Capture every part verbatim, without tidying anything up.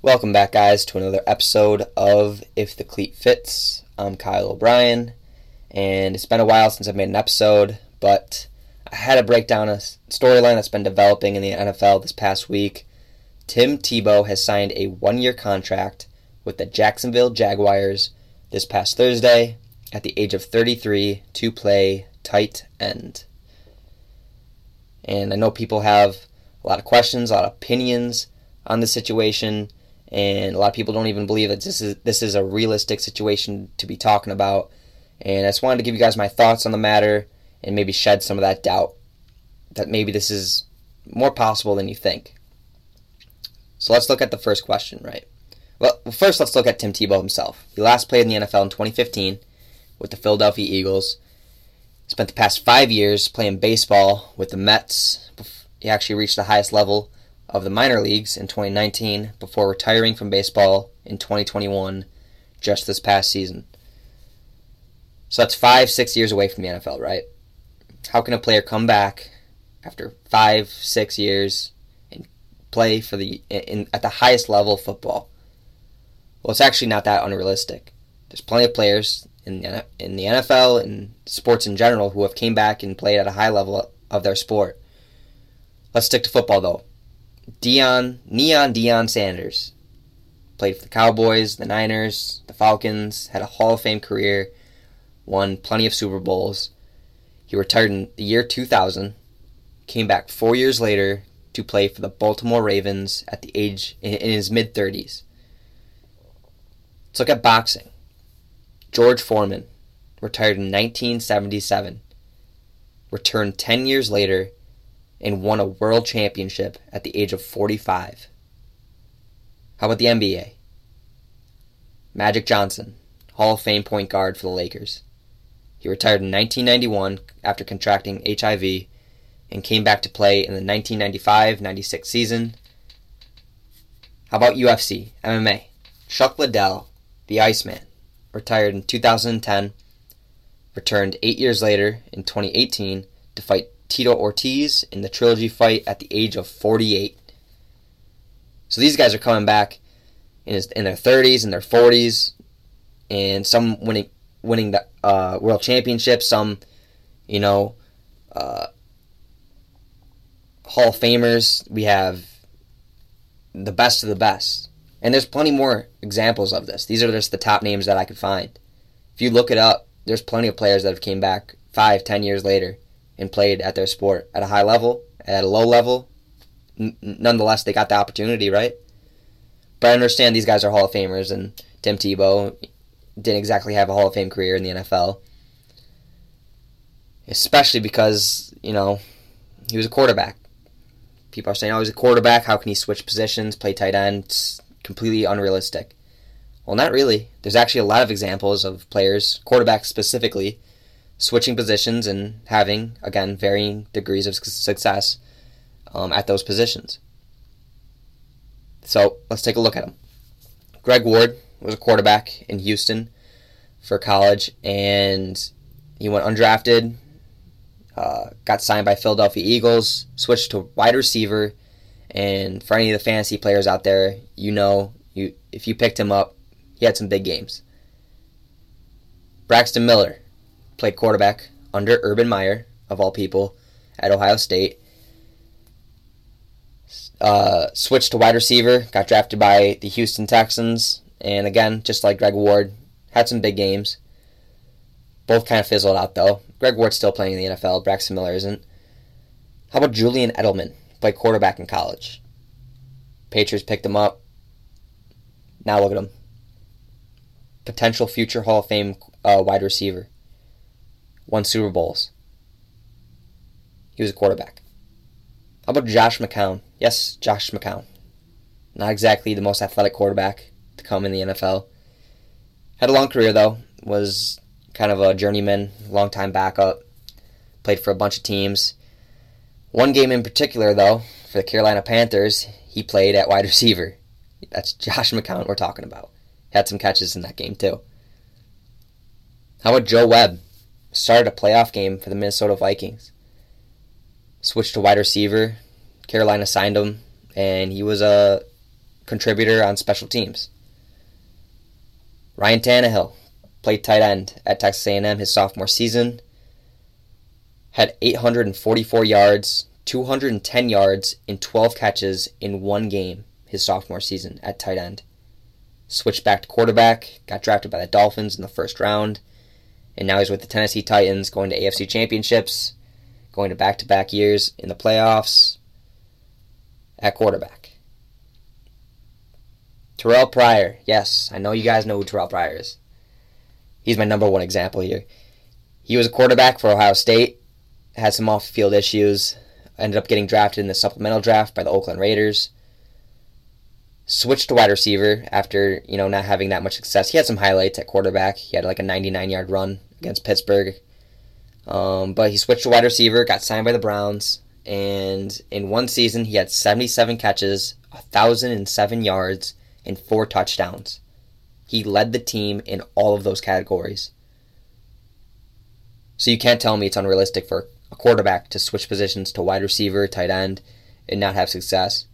Welcome back, guys, to another episode of If the Cleat Fits. I'm Kyle O'Brien, and it's been a while since I've made an episode, but I had to break down a storyline that's been developing in the N F L this past week. Tim Tebow has signed a one-year contract with the Jacksonville Jaguars this past Thursday at the age of thirty-three to play tight end. And I know people have a lot of questions, a lot of opinions on the situation. And a lot of people don't even believe that this is this is a realistic situation to be talking about. And I just wanted to give you guys my thoughts on the matter and maybe shed some of that doubt that maybe this is more possible than you think. So let's look at the first question, right? Well, first let's look at Tim Tebow himself. He last played in the N F L in twenty fifteen with the Philadelphia Eagles. Spent the past five years playing baseball with the Mets. He actually reached the highest level of the minor leagues in twenty nineteen before retiring from baseball in twenty twenty-one just this past season. So that's five, six years away from the N F L, right? How can a player come back after five, six years and play for the in, at the highest level of football? Well, it's actually not that unrealistic. There's plenty of players in the, in the N F L and sports in general who have came back and played at a high level of their sport. Let's stick to football, though. Deion, Neon Deion Sanders played for the Cowboys, the Niners, the Falcons, had a Hall of Fame career, won plenty of Super Bowls. He retired in the year two thousand, came back four years later to play for the Baltimore Ravens at the age in, in his mid-thirties. Let's look at boxing. George Foreman retired in nineteen seventy-seven, returned ten years later, and won a world championship at the age of forty-five. How about the N B A? Magic Johnson, Hall of Fame point guard for the Lakers. He retired in nineteen ninety-one after contracting H I V and came back to play in the nineteen ninety-five ninety-six season. How about U F C, M M A? Chuck Liddell, the Iceman, retired in two thousand ten, returned eight years later in twenty eighteen to fight Tito Ortiz in the trilogy fight at the age of forty-eight. So these guys are coming back in, his, in their thirties, in their forties, and some winning winning the uh, world championship, some, you know, uh, Hall of Famers. We have the best of the best. And there's plenty more examples of this. These are just the top names that I could find. If you look it up, there's plenty of players that have came back five, ten years later and played at their sport at a high level, at a low level. N- nonetheless, they got the opportunity, right? But I understand these guys are Hall of Famers, and Tim Tebow didn't exactly have a Hall of Fame career in the N F L, especially because, you know, he was a quarterback. People are saying, oh, he's a quarterback, how can he switch positions, play tight end? It's completely unrealistic. Well, not really. There's actually a lot of examples of players, quarterbacks specifically, switching positions and having, again, varying degrees of success um, at those positions. So let's take a look at them. Greg Ward was a quarterback in Houston for college, and he went undrafted, uh, got signed by Philadelphia Eagles, switched to wide receiver, and for any of the fantasy players out there, you know, you if you picked him up, he had some big games. Braxton Miller played quarterback under Urban Meyer, of all people, at Ohio State. Uh, switched to wide receiver, got drafted by the Houston Texans, and again, just like Greg Ward, had some big games. Both kind of fizzled out, though. Greg Ward's still playing in the N F L, Braxton Miller isn't. How about Julian Edelman? Played quarterback in college. Patriots picked him up. Now look at him. Potential future Hall of Fame uh, wide receiver. Won Super Bowls. He was a quarterback. How about Josh McCown? Yes, Josh McCown. Not exactly the most athletic quarterback to come in the N F L. Had a long career, though. Was kind of a journeyman, long-time backup. Played for a bunch of teams. One game in particular, though, for the Carolina Panthers, he played at wide receiver. That's Josh McCown we're talking about. Had some catches in that game, too. How about Joe Webb? Started a playoff game for the Minnesota Vikings. Switched to wide receiver. Carolina signed him, and he was a contributor on special teams. Ryan Tannehill played tight end at Texas A and M his sophomore season, had eight hundred forty-four yards, two hundred ten yards, and twelve catches in one game his sophomore season at tight end. Switched back to quarterback, got drafted by the Dolphins in the first round, and now he's with the Tennessee Titans, going to A F C championships, going to back-to-back years in the playoffs at quarterback. Terrell Pryor. Yes, I know you guys know who Terrell Pryor is. He's my number one example here. He was a quarterback for Ohio State, had some off-field issues, ended up getting drafted in the supplemental draft by the Oakland Raiders. Switched to wide receiver after, you know, not having that much success. He had some highlights at quarterback. He had like a ninety-nine-yard run against Pittsburgh. Um, but he switched to wide receiver, got signed by the Browns, and in one season he had seventy-seven catches, one thousand seven yards, and four touchdowns. He led the team in all of those categories. So you can't tell me it's unrealistic for a quarterback to switch positions to wide receiver, tight end, and not have success.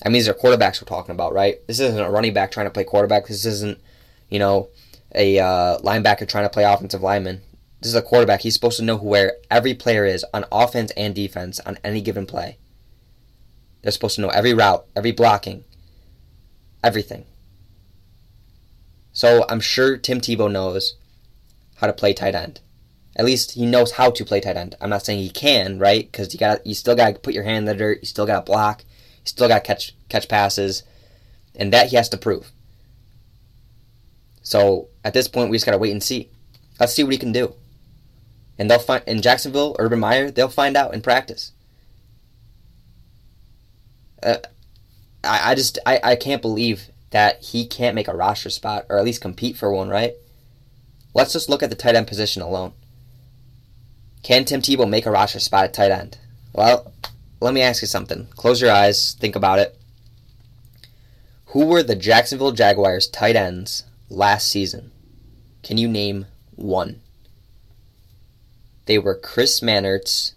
I mean, these are quarterbacks we're talking about, right? This isn't a running back trying to play quarterback. This isn't, you know, a uh, linebacker trying to play offensive lineman. This is a quarterback. He's supposed to know where every player is on offense and defense on any given play. They're supposed to know every route, every blocking, everything. So I'm sure Tim Tebow knows how to play tight end. At least he knows how to play tight end. I'm not saying he can, right? Because you got, you still got to put your hand in the dirt. You still got to block. You still got to catch catch passes. And that he has to prove. So at this point, we just got to wait and see. Let's see what he can do. And they'll find in Jacksonville, Urban Meyer, they'll find out in practice. Uh, I, I just I, I can't believe that he can't make a roster spot or at least compete for one, right? Let's just look at the tight end position alone. Can Tim Tebow make a roster spot at tight end? Well, let me ask you something. Close your eyes, think about it. Who were the Jacksonville Jaguars tight ends last season? Can you name one? They were Chris Mannertz,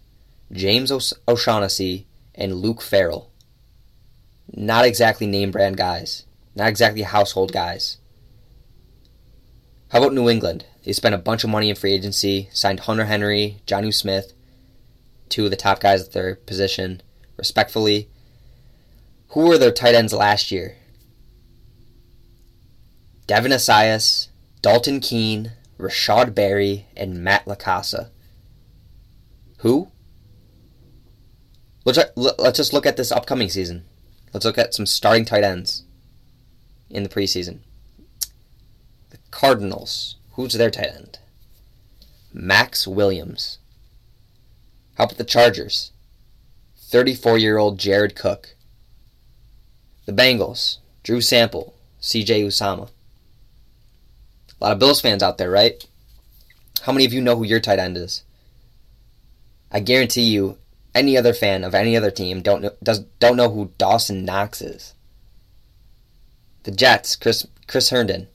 James O'Shaughnessy, and Luke Farrell. Not exactly name brand guys. Not exactly household guys. How about New England? They spent a bunch of money in free agency, signed Hunter Henry, Jonnu Smith, two of the top guys at their position, respectfully. Who were their tight ends last year? Devin Asias, Dalton Keene, Rashad Berry, and Matt LaCossa. Who? Let's, let's just look at this upcoming season. Let's look at some starting tight ends in the preseason. The Cardinals. Who's their tight end? Max Williams. How about the Chargers? thirty-four-year-old Jared Cook. The Bengals. Drew Sample. C J Usama. A lot of Bills fans out there, right? How many of you know who your tight end is? I guarantee you, any other fan of any other team don't know, does, don't know who Dawson Knox is. The Jets, Chris Chris Herndon.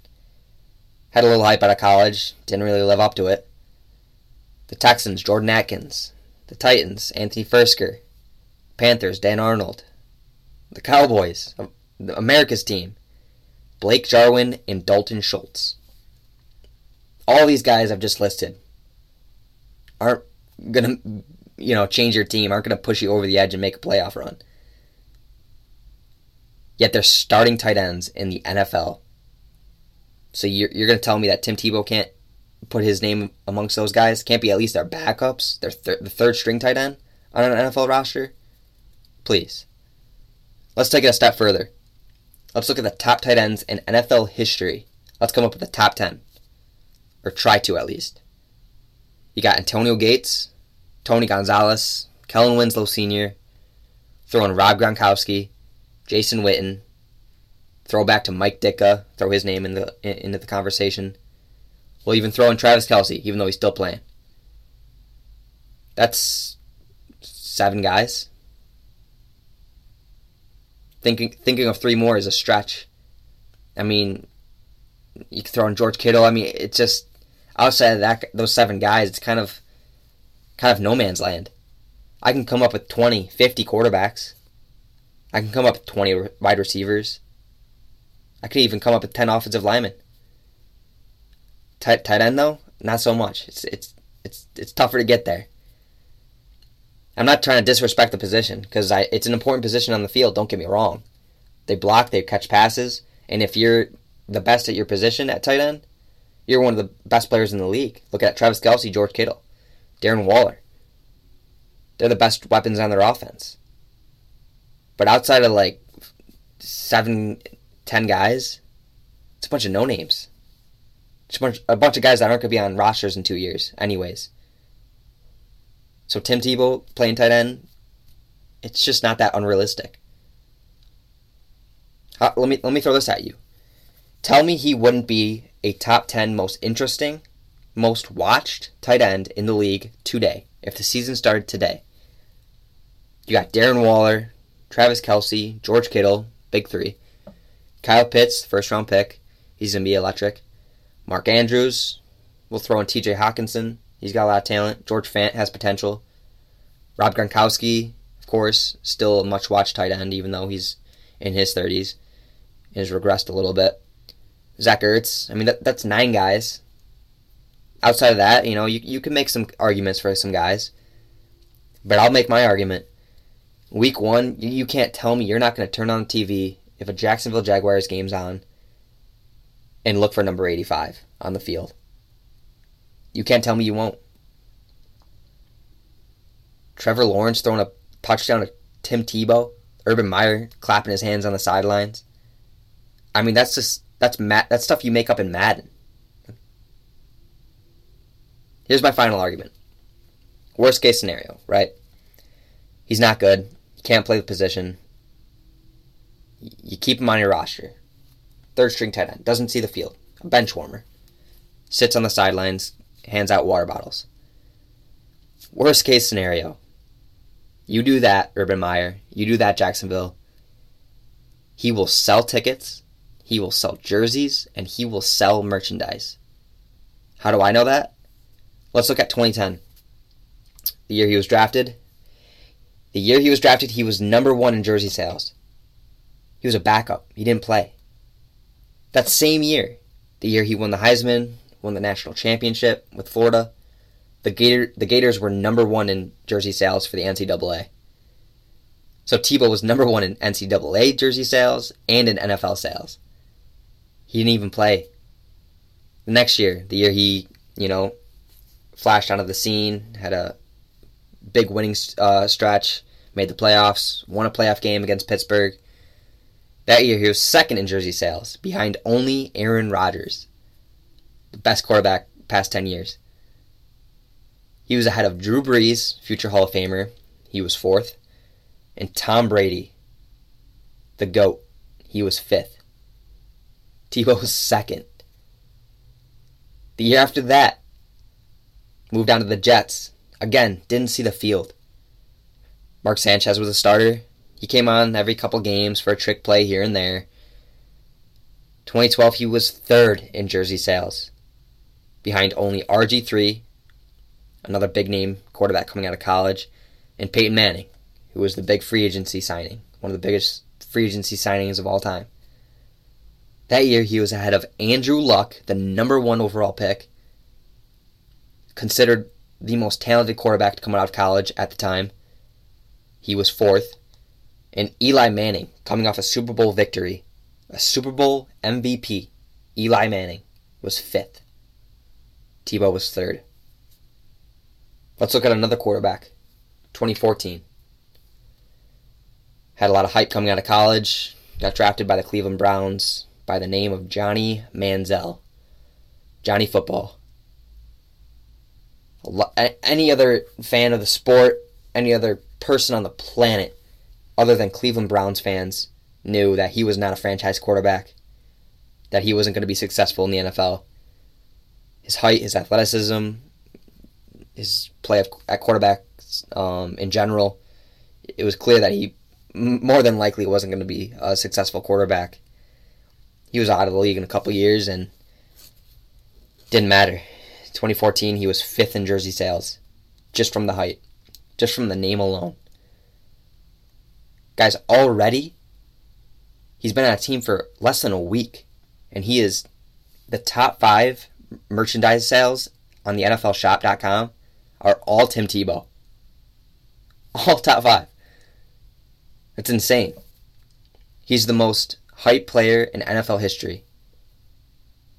Had a little hype out of college, didn't really live up to it. The Texans, Jordan Atkins. The Titans, Anthony Fursker. Panthers, Dan Arnold. The Cowboys, America's team. Blake Jarwin and Dalton Schultz. All these guys I've just listed aren't going to, you know, change your team, aren't going to push you over the edge and make a playoff run. Yet they're starting tight ends in the N F L. So you're, you're going to tell me that Tim Tebow can't put his name amongst those guys? Can't be at least their backups, their thir- the third string tight end on an N F L roster? Please. Let's take it a step further. Let's look at the top tight ends in N F L history. Let's come up with the top ten. Or try to, at least. You got Antonio Gates, Tony Gonzalez, Kellen Winslow Senior, throw in Rob Gronkowski, Jason Witten, throw back to Mike Ditka, throw his name in the, in, into the conversation. We'll even throw in Travis Kelce, even though he's still playing. That's seven guys. Thinking, thinking of three more is a stretch. I mean, you can throw in George Kittle. I mean, it's just... outside of that, those seven guys, it's kind of kind of no man's land. I can come up with twenty, fifty quarterbacks. I can come up with twenty wide receivers, I could even come up with ten offensive linemen. Tight tight end though, not so much. It's it's it's it's tougher to get there. I'm not trying to disrespect the position because I it's an important position on the field. Don't get me wrong. They block, they catch passes, and if you're the best at your position at tight end, you're one of the best players in the league. Look at Travis Kelce, George Kittle, Darren Waller. They're the best weapons on their offense. But outside of like seven, ten guys, it's a bunch of no names. It's a bunch, a bunch of guys that aren't going to be on rosters in two years, anyways. So Tim Tebow playing tight end, it's just not that unrealistic. How, let me let me throw this at you. Tell me he wouldn't be a top ten most interesting, most watched tight end in the league today, if the season started today. You got Darren Waller, Travis Kelce, George Kittle, big three. Kyle Pitts, first round pick. He's going to be electric. Mark Andrews, we'll throw in T J Hockenson. He's got a lot of talent. George Fant has potential. Rob Gronkowski, of course, still a much-watched tight end, even though he's in his thirties and has regressed a little bit. Zach Ertz, I mean, that, that's nine guys. Outside of that, you know, you, you can make some arguments for some guys. But I'll make my argument. Week one, you, you can't tell me you're not going to turn on the T V if a Jacksonville Jaguars game's on and look for number eighty-five on the field. You can't tell me you won't. Trevor Lawrence throwing a touchdown to Tim Tebow. Urban Meyer clapping his hands on the sidelines. I mean, that's just that's mad, that's stuff you make up in Madden. Here's my final argument. Worst case scenario, right? He's not good. He can't play the position. You keep him on your roster. Third string tight end. Doesn't see the field. A bench warmer. Sits on the sidelines. Hands out water bottles. Worst case scenario. You do that, Urban Meyer. You do that, Jacksonville. He will sell tickets. He will sell jerseys. And he will sell merchandise. How do I know that? Let's look at twenty ten. The year he was drafted. The year he was drafted, he was number one in jersey sales. He was a backup. He didn't play. That same year, the year he won the Heisman, won the national championship with Florida, the Gator, the Gators were number one in jersey sales for the N C double A. So Tebow was number one in N C double A jersey sales and in N F L sales. He didn't even play. The next year, the year he, you know, flashed onto the scene, had a big winning uh, stretch, made the playoffs, won a playoff game against Pittsburgh. That year, he was second in jersey sales, behind only Aaron Rodgers, the best quarterback past ten years. He was ahead of Drew Brees, future Hall of Famer. He was fourth. And Tom Brady, the GOAT, he was fifth. Tebow was second. The year after that, moved on to the Jets. Again, didn't see the field. Mark Sanchez was a starter. He came on every couple games for a trick play here and there. twenty twelve, he was third in jersey sales, behind only R G three, another big-name quarterback coming out of college, and Peyton Manning, who was the big free agency signing, one of the biggest free agency signings of all time. That year, he was ahead of Andrew Luck, the number one overall pick, considered the most talented quarterback to come out of college at the time. He was fourth. And Eli Manning, coming off a Super Bowl victory, a Super Bowl M V P, Eli Manning was fifth. Tebow was third. Let's look at another quarterback, twenty fourteen. Had a lot of hype coming out of college, got drafted by the Cleveland Browns by the name of Johnny Manziel. Johnny Football. Any other fan of the sport, any other person on the planet other than Cleveland Browns fans, knew that he was not a franchise quarterback, that he wasn't going to be successful in the N F L. His height, his athleticism, his play at quarterback um, in general, it was clear that he more than likely wasn't going to be a successful quarterback. He was out of the league in a couple years and didn't matter. twenty fourteen, he was fifth in jersey sales, just from the height, just from the name alone. Guys, already He's been on a team for less than a week, and he is the top five merchandise sales on the N F L shop dot com are all Tim Tebow. All top five. That's insane. He's the most hyped player in N F L history,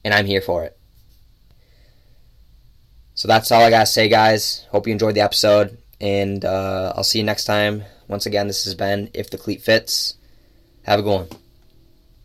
and I'm here for it. So that's all I got to say, guys. Hope you enjoyed the episode, and uh, I'll see you next time. Once again, this has been If the Cleat Fits. Have a good one.